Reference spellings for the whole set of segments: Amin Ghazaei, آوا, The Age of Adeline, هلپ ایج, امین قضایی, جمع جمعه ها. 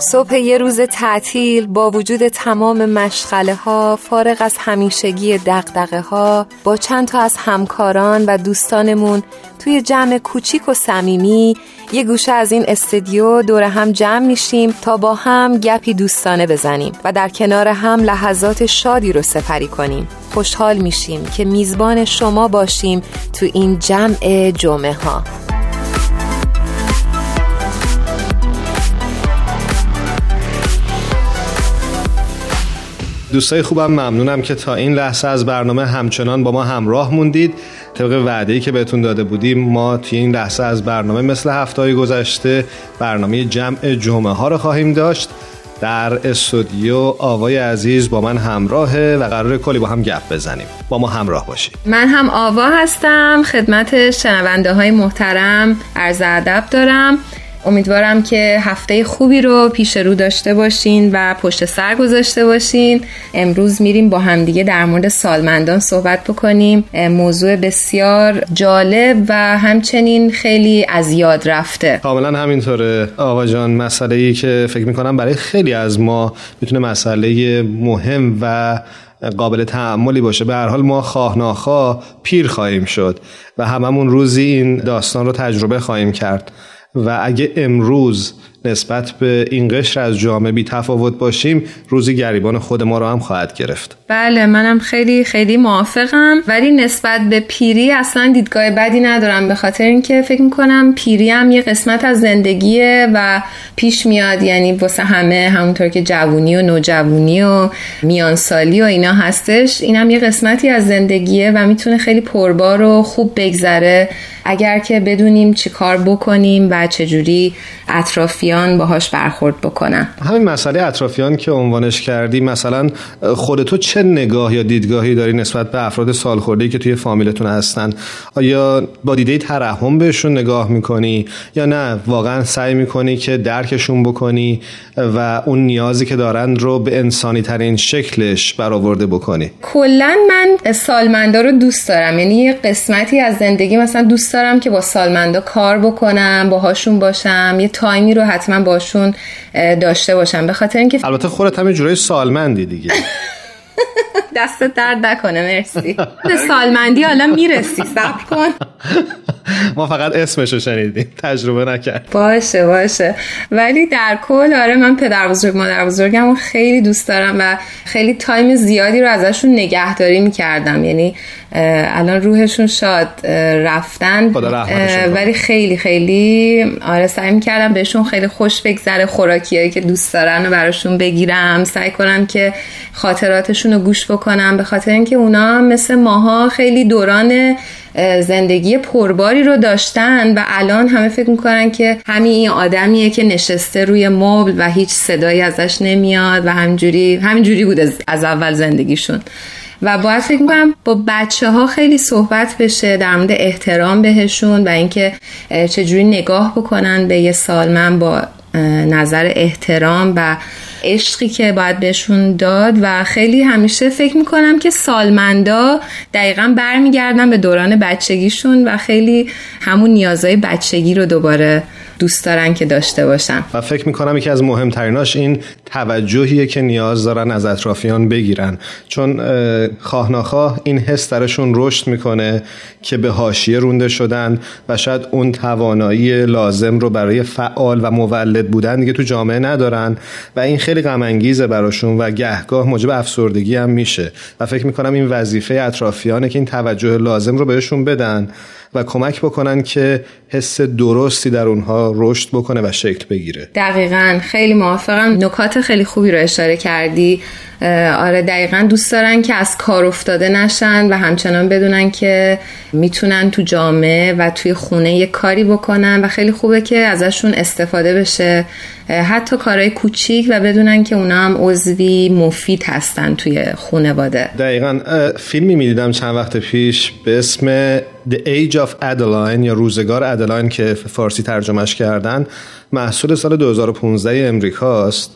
صبح یه روز تعطیل با وجود تمام مشغله ها، فارغ از همیشگی دغدغه ها، با چند تا از همکاران و دوستانمون توی جمع کوچیک و صمیمی یه گوشه از این استودیو دور هم جمع میشیم تا با هم گپی دوستانه بزنیم و در کنار هم لحظات شادی رو سپری کنیم. خوشحال میشیم که میزبان شما باشیم تو این جمع جمعه ها. دوستای خوبم، ممنونم که تا این لحظه از برنامه همچنان با ما همراه موندید. طبق وعده‌ای که بهتون داده بودیم، ما توی این لحظه از برنامه مثل هفته‌های گذشته برنامه جمع جمعه ها رو خواهیم داشت. در استودیو آوای عزیز با من همراهه و قراره کلی با هم گپ بزنیم. با ما همراه باشید. من هم آوا هستم، خدمت شنونده‌های محترم عرض ادب دارم. امیدوارم که هفته خوبی رو پیش رو داشته باشین و پشت سر گذاشته باشین. امروز میریم با همدیگه در مورد سالمندان صحبت بکنیم. موضوع بسیار جالب و همچنین خیلی از یاد رفته. کاملا همینطوره آوا جان. مسئله‌ای که فکر میکنم برای خیلی از ما میتونه مسئله مهم و قابل تأملی باشه. به هر حال ما خواه ناخواه پیر خواهیم شد و هممون روزی این داستان رو تجربه خواهیم کرد و اگه امروز نسبت به این قشر از جامعه بی تفاوت باشیم، روزی گریبان خود ما رو هم خواهد گرفت. بله، منم خیلی خیلی موافقم، ولی نسبت به پیری اصلا دیدگاه بدی ندارم، به خاطر اینکه فکر می‌کنم پیری هم یه قسمت از زندگیه و پیش میاد، یعنی واسه همه، همونطور که جوونی و نوجوونی و میانسالی و اینا هستش، اینم یه قسمتی از زندگیه و میتونه خیلی پربار و خوب بگذره اگر که بدونیم چیکار بکنیم و چجوری اطرافیان باهاش برخورد بکنن. همین مسئله اطرافیان که عنوانش کردی، مثلا خودتو چه نگاه یا دیدگاهی داری نسبت به افراد سالخورده‌ای که توی فامیلتون هستن؟ آیا با دیده ترحم بهشون نگاه میکنی یا نه واقعا سعی میکنی که درکشون بکنی و اون نیازی که دارن رو به انسانی ترین شکلش برآورده بکنی؟ کلا من سالمندا رو دوست دارم، یعنی یه قسمتی از زندگی مثلا دوست دارم که با سالمندا کار بکنم، باهاشون باشم، یه تایمی رو من باشون داشته باشم، به خاطر اینکه البته خودت هم یه جورای سالمندی دیگه. دستت درد نکنه، مرسی. سالمندی حالا میرسی، صبر کن. ما فقط اسمشو شنیدیم، تجربه نکرد. باشه ولی در کل آره، من پدر بزرگ مادر بزرگم رو خیلی دوست دارم و خیلی تایم زیادی رو ازشون نگهداری میکردم، یعنی الان روحشون شاد رفتن، ولی خیلی خیلی آره سعی میکردم بهشون خیلی خوش بگذره، خوراکیایی که دوست دارن و براشون بگیرم، سعی کنم که خاطراتشون رو گوش بکنم، به خاطر اینکه اونا مثل ماها خیلی دوران زندگی پرباری رو داشتن و الان همه فکر میکنن که همین این آدمیه که نشسته روی مبل و هیچ صدایی ازش نمیاد و همینجوری بود از اول زندگیشون. و باید فکر میکنم با بچه ها خیلی صحبت بشه در مورد احترام بهشون و اینکه چجوری نگاه بکنن به یه سالمند با نظر احترام و عشقی که باید بهشون داد. و خیلی همیشه فکر میکنم که سالمندا دقیقاً برمیگردن به دوران بچگیشون و خیلی همون نیازهای بچگی رو دوباره دوست دارن که داشته باشن. و فکر میکنم یکی از مهمتریناش این توجهیه که نیاز دارن از اطرافیان بگیرن، چون خواه ناخواه این حس درشون رشد میکنه که به حاشیه رونده شدن و شاید اون توانایی لازم رو برای فعال و مولد بودن دیگه تو جامعه ندارن و این خیلی غم انگیزه براشون و گهگاه موجب افسردگی هم میشه. و فکر میکنم این وظیفه اطرافیانه که این توجه لازم رو بهشون بدن و کمک بکنن که حس درستی در اونها رشد بکنه و شکل بگیره. دقیقاً، خیلی موافقم. نکات خیلی خوبی رو اشاره کردی. آره دقیقاً، دوست دارن که از کار افتاده نشن و همچنان بدونن که میتونن تو جامعه و توی خونه یه کاری بکنن و خیلی خوبه که ازشون استفاده بشه، حتی کارهای کوچیک، و بدونن که اونا هم عضوی مفید هستن توی خانواده. دقیقاً. فیلمی میدیدم چند وقت پیش به اسم The Age of Adeline یا روزگار ادلاین که فارسی ترجمهش کردن، محصول سال 2015 امریکاست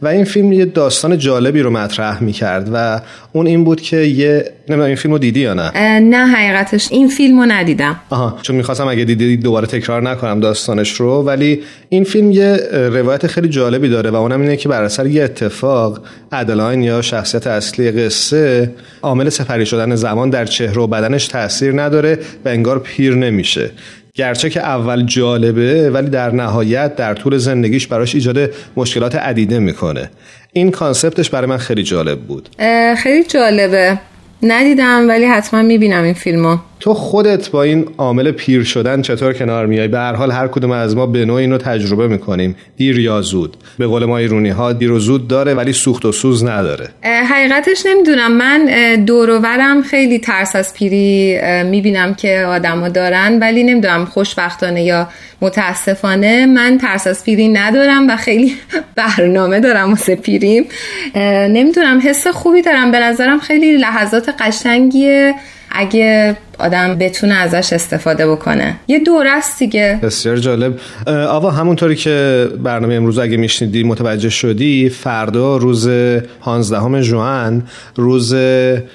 و این فیلم یه داستان جالبی رو مطرح می‌کرد و اون این بود که یه نمیدونم این فیلمو دیدی یا نه؟ نه حقیقتش این فیلمو ندیدم. آها، چون می‌خواستم اگه دیدی دوباره تکرار نکنم داستانش رو. ولی این فیلم یه روایت خیلی جالبی داره و اونم اینه که بر اثر یه اتفاق ادلاین یا شخصیت اصلی قصه عامل سپری شدن زمان در چهره و بدنش تأثیر نداره و انگار پیر نمیشه. گرچه که اول جالبه ولی در نهایت در طول زندگیش براش ایجاد مشکلات عدیده میکنه. این کانسپتش برای من خیلی جالب بود. خیلی جالبه، ندیدم ولی حتما میبینم این فیلمو. تو خودت با این عامل پیر شدن چطور کنار میای؟ به هر حال هر کدوم از ما به نوع اینو تجربه میکنیم، دیر یا زود. به قول ما ایرونی‌ها دیر و زود داره ولی سوخت و سوز نداره. حقیقتش نمیدونم، من دور و برم خیلی ترس از پیری میبینم که آدما دارن، ولی نمیدونم خوشبختانه یا متاسفانه من ترس از پیری ندارم و خیلی برنامه دارم واسه پیریم. نمیدونم، حس خوبی دارم، به نظرم خیلی لحظات قشنگیه اگه آدم بتونه ازش استفاده بکنه. یه دوره است دیگه. بسیار جالب. آوا، همونطوری که برنامه امروز اگه میشنیدی متوجه شدی، فردا روز 15 ژوئن روز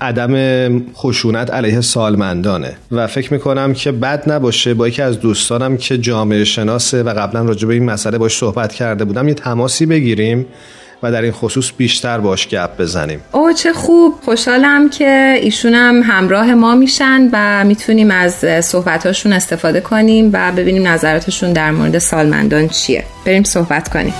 عدم خشونت علیه سالمندانه و فکر میکنم که بد نباشه با یکی از دوستانم که جامعه شناسه و قبلا راجع به این مسئله باش صحبت کرده بودم یه تماسی بگیریم و در این خصوص بیشتر باش گپ بزنیم. اوه چه خوب، خوشحالم که ایشونم همراه ما میشن و میتونیم از صحبتاشون استفاده کنیم و ببینیم نظراتشون در مورد سالمندان چیه. بریم صحبت کنیم.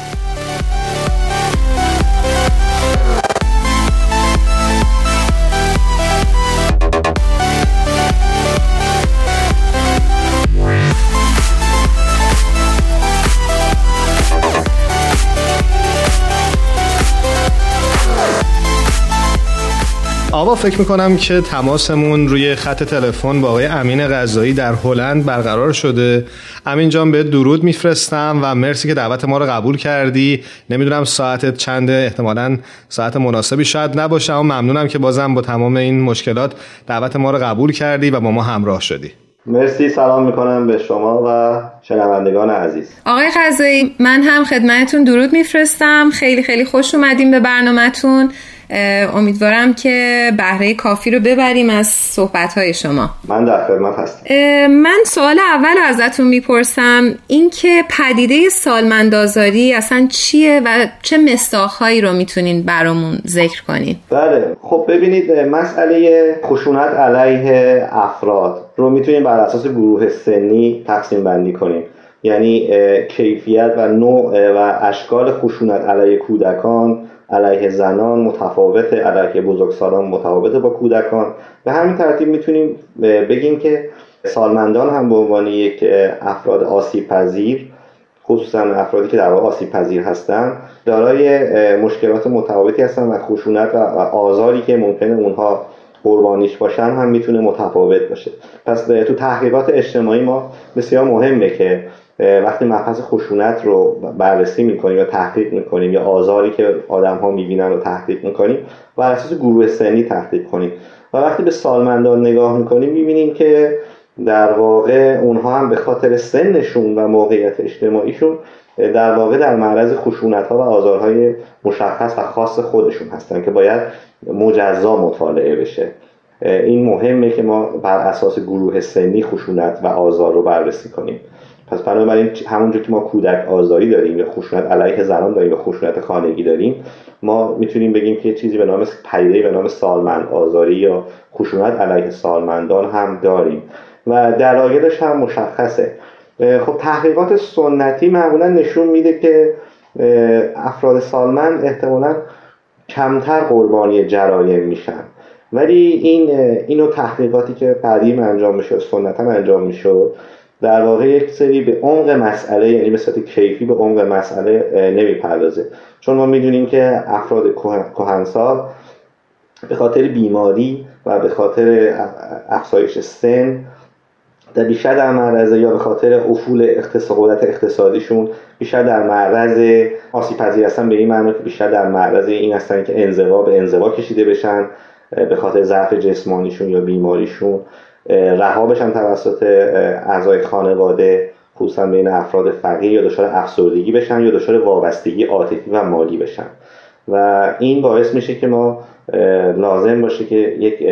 آوا، فکر میکنم که تماسمون روی خط تلفن با آقای امین قضایی در هلند برقرار شده. امین جان، به درود میفرستم و مرسی که دعوت ما رو قبول کردی. نمیدونم ساعتت چنده، احتمالاً ساعت مناسبی شاید نباشه، اما ممنونم که بازم با تمام این مشکلات دعوت ما رو قبول کردی و با ما همراه شدی. مرسی، سلام میکنم به شما و شنوندگان عزیز. آقای قضایی، من هم خدمتتون درود میفرستم. خیلی خیلی خوش اومدیم به برنامه‌تون. امیدوارم که بهره کافی رو ببریم از صحبت‌های شما. من در خدمت هستم. من سوال اول ازتون میپرسم این که پدیده سالمندآزاری اصلا چیه و چه مصداق‌هایی رو میتونین برامون ذکر کنین؟ بله، خب ببینید، مسئله خشونت علیه افراد رو میتونیم بر اساس گروه سنی تقسیم بندی کنیم. یعنی کیفیت و نوع و اشکال خشونت علیه کودکان، علیه زنان متفاوته، علیه بزرگسالان متفاوته با کودکان. به همین ترتیب میتونیم بگیم که سالمندان هم به عنوان یک افراد آسیب پذیر، خصوصا افرادی که در واقع آسیب پذیر هستن، دارای مشکلات متفاوتی هستن و خشونت و آزاری که ممکنه اونها قربانیش باشن هم میتونه متفاوت باشه. پس تو تحقیقات اجتماعی ما بسیار مهمه که وقتی مبحث خشونت رو بررسی میکنیم یا تحقیق میکنیم یا آزاری که آدم‌ها میبینن رو تحقیق میکنیم بر اساس گروه سنی تحقیق کنیم. و وقتی به سالمندان نگاه میکنیم میبینیم که در واقع اونها هم به خاطر سنشون و موقعیت اجتماعیشون در واقع در معرض خشونت‌ها و آزارهای مشخص و خاص خودشون هستن که باید مجزا مطالعه بشه. این مهمه که ما بر اساس گروه سنی خشونت و آزار رو بررسی کنیم. پس بنابراین همونجور که ما کودک آزاری داریم یا خشونت علیه زنان داریم یا خشونت خانگی داریم، ما میتونیم بگیم که چیزی به نام پدیده به نام سالمند آزاری یا خشونت علیه سالمندان هم داریم و دلایلش هم مشخصه. خب تحقیقات سنتی معمولا نشون میده که افراد سالمند احتمالاً کمتر قربانی جرایم میشن، ولی اینو تحقیقاتی که قدیم انجام میشد، سنتا انجام میشد، در واقع یک سری به عمق مسئله، یعنی به صورت کیفی به عمق مسئله نمیپردازه. چون ما میدونیم که افراد کهنسال به خاطر بیماری و به خاطر افزایش سن در بیشتر در معرض یا به خاطر افول قدرت اقتصادیشون بیشتر در معرض آسیب پذیر هستن، به این معنی که بیشتر در معرض این هستن که به انزوا کشیده بشن به خاطر ضعف جسمانیشون یا بیماریشون، رها بشن توسط اعضای خانواده، خصوصا بین افراد فقیر، یا دچار افسردگی بشن یا دچار وابستگی عاطفی و مالی بشن. و این باعث میشه که ما لازم باشه که یک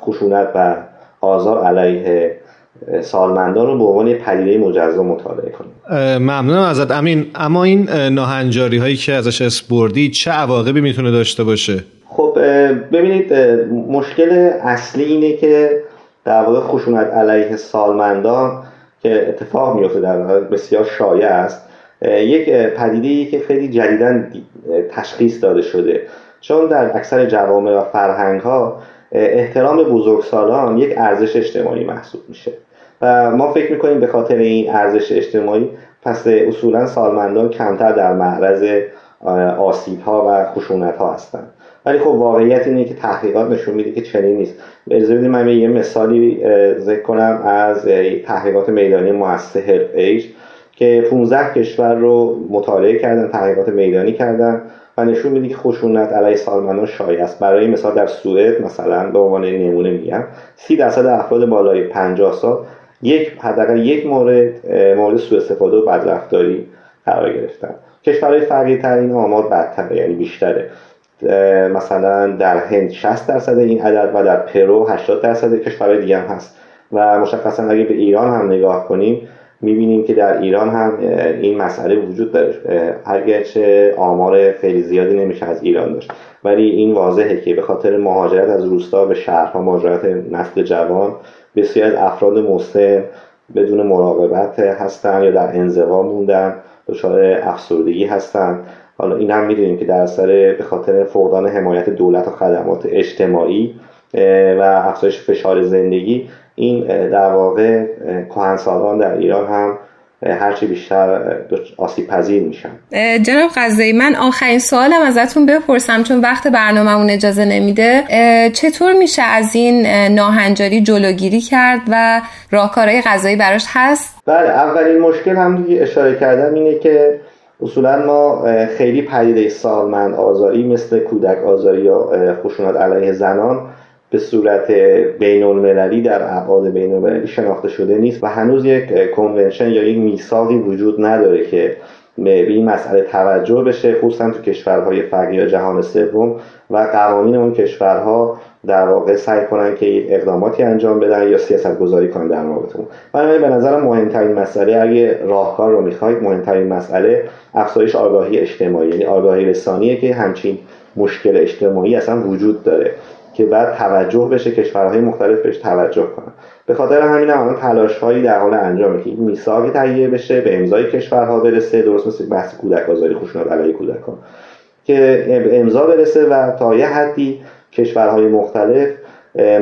خشونت و آزار علیه سالمندان رو به عنوان یک پدیده مجزا مطالعه کنیم. ممنونم ازت امین. اما این ناهنجاری هایی که ازش اسپوردی چه عواقبی میتونه داشته باشه؟ خب ببینید، مشکل اصلی اینه که در واقع خشونت علیه سالمندان که اتفاق میفته در واقع بسیار شایع است، یک پدیده‌ای که خیلی جدیداً تشخیص داده شده، چون در اکثر جوامع و فرهنگ‌ها احترام بزرگسالان یک ارزش اجتماعی محسوب میشه و ما فکر میکنیم به خاطر این ارزش اجتماعی پس اصولا سالمندان کمتر در معرض آسیب‌ها و خشونت‌ها هستند، ولی خب واقعیت اینه که تحقیقات نشون میده که چنین نیست. اجازه بدید من یه مثالی ذکر کنم از تحقیقات میدانی مؤسسه هلپ ایج که 15 کشور رو مطالعه کردن، تحقیقات میدانی کردن و نشون میده که خشونت علیه سالمندان شایع است. برای مثال در سوئد مثلا به عنوان نمونه میگم 30% افراد بالای 50 سال حداقل یک مورد سوء استفاده و بدرفتاری قرار گرفتن. کشورهای فقیرتر این آمار بدتره، یعنی بیشتره. مثلا در هند 60% این عدد و در پرو 80% کشورهای دیگه هم هست و مشخصا اگه به ایران هم نگاه کنیم میبینیم که در ایران هم این مسئله وجود داره، هرگرچه آمار خیلی زیادی نمیشه از ایران داشت، ولی این واضحه که به خاطر مهاجرت از روستا به شهرها، مهاجرت نسل جوان، بسیار از افراد مسن بدون مراقبت هستن یا در انزوا موندن، دچار افسردگی هستن. حالا این هم میدونیم که در اثر به خاطر فقدان حمایت دولت و خدمات اجتماعی و افزایش فشار زندگی، این در واقع کهنسالان در ایران هم هرچی بیشتر آسیب پذیر میشن. جناب قضایی، من آخرین سوالم ازتون بپرسم چون وقت برنامه‌مون اجازه نمیده، چطور میشه از این ناهنجاری جلوگیری کرد و راهکارهای قضایی براش هست؟ بله، اولین مشکل هم اشاره کردم اینه که اصولا ما خیلی پدیده سالمند آزاری مثل کودک آزاری یا خشونت علیه زنان به صورت بین‌المللی در ابعاد بین‌المللی شناخته شده نیست و هنوز یک کنونشن یا یک میثاقی وجود نداره که به این مسئله توجه بشه، خصوصا تو کشورهای فقیر جهان سوم، و قوانین اون کشورها در واقع سعی کنن که یک اقداماتی انجام بدن یا سیاست گذاری کنن در رابطه اون. بنابراین به نظرم مهمترین مسئله، اگه راهکار رو میخواید، مهمترین مسئله افزایش آگاهی اجتماعی، یعنی آگاهی رسانیه که همچین مشکل اجتماعی اصلا وجود داره که بعد توجه بشه، کشورهای مختلف بهش توجه کنن. به خاطر همین الان تلاش‌هایی در حال انجامه که میثاقی تهیه بشه، به امضای کشورها برسه، درست مثل بحث کودک آزاری، خشونت علیه کودکان، که امضا برسه و تا یه حدی کشورهای مختلف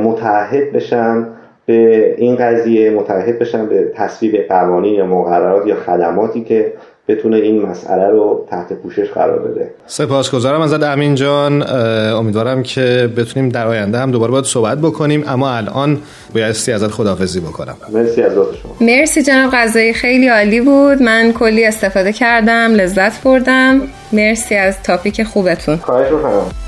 متعهد بشن به این قضیه، متعهد بشن به تصویب قوانین یا مقررات یا خدماتی که بتونه این مسئله رو تحت پوشش قرار بده. سپاسگزارم ازت امین جان. امیدوارم که بتونیم در آینده هم دوباره باهات صحبت بکنیم، اما الان بایستی ازت خداحافظی بکنم. مرسی از وقت شما. مرسی جناب قضایی، خیلی عالی بود. من کلی استفاده کردم، لذت بردم. مرسی از تاپیک خوبتون. خواهش می‌کنم.